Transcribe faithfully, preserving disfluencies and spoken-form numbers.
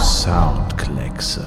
Soundkleckse.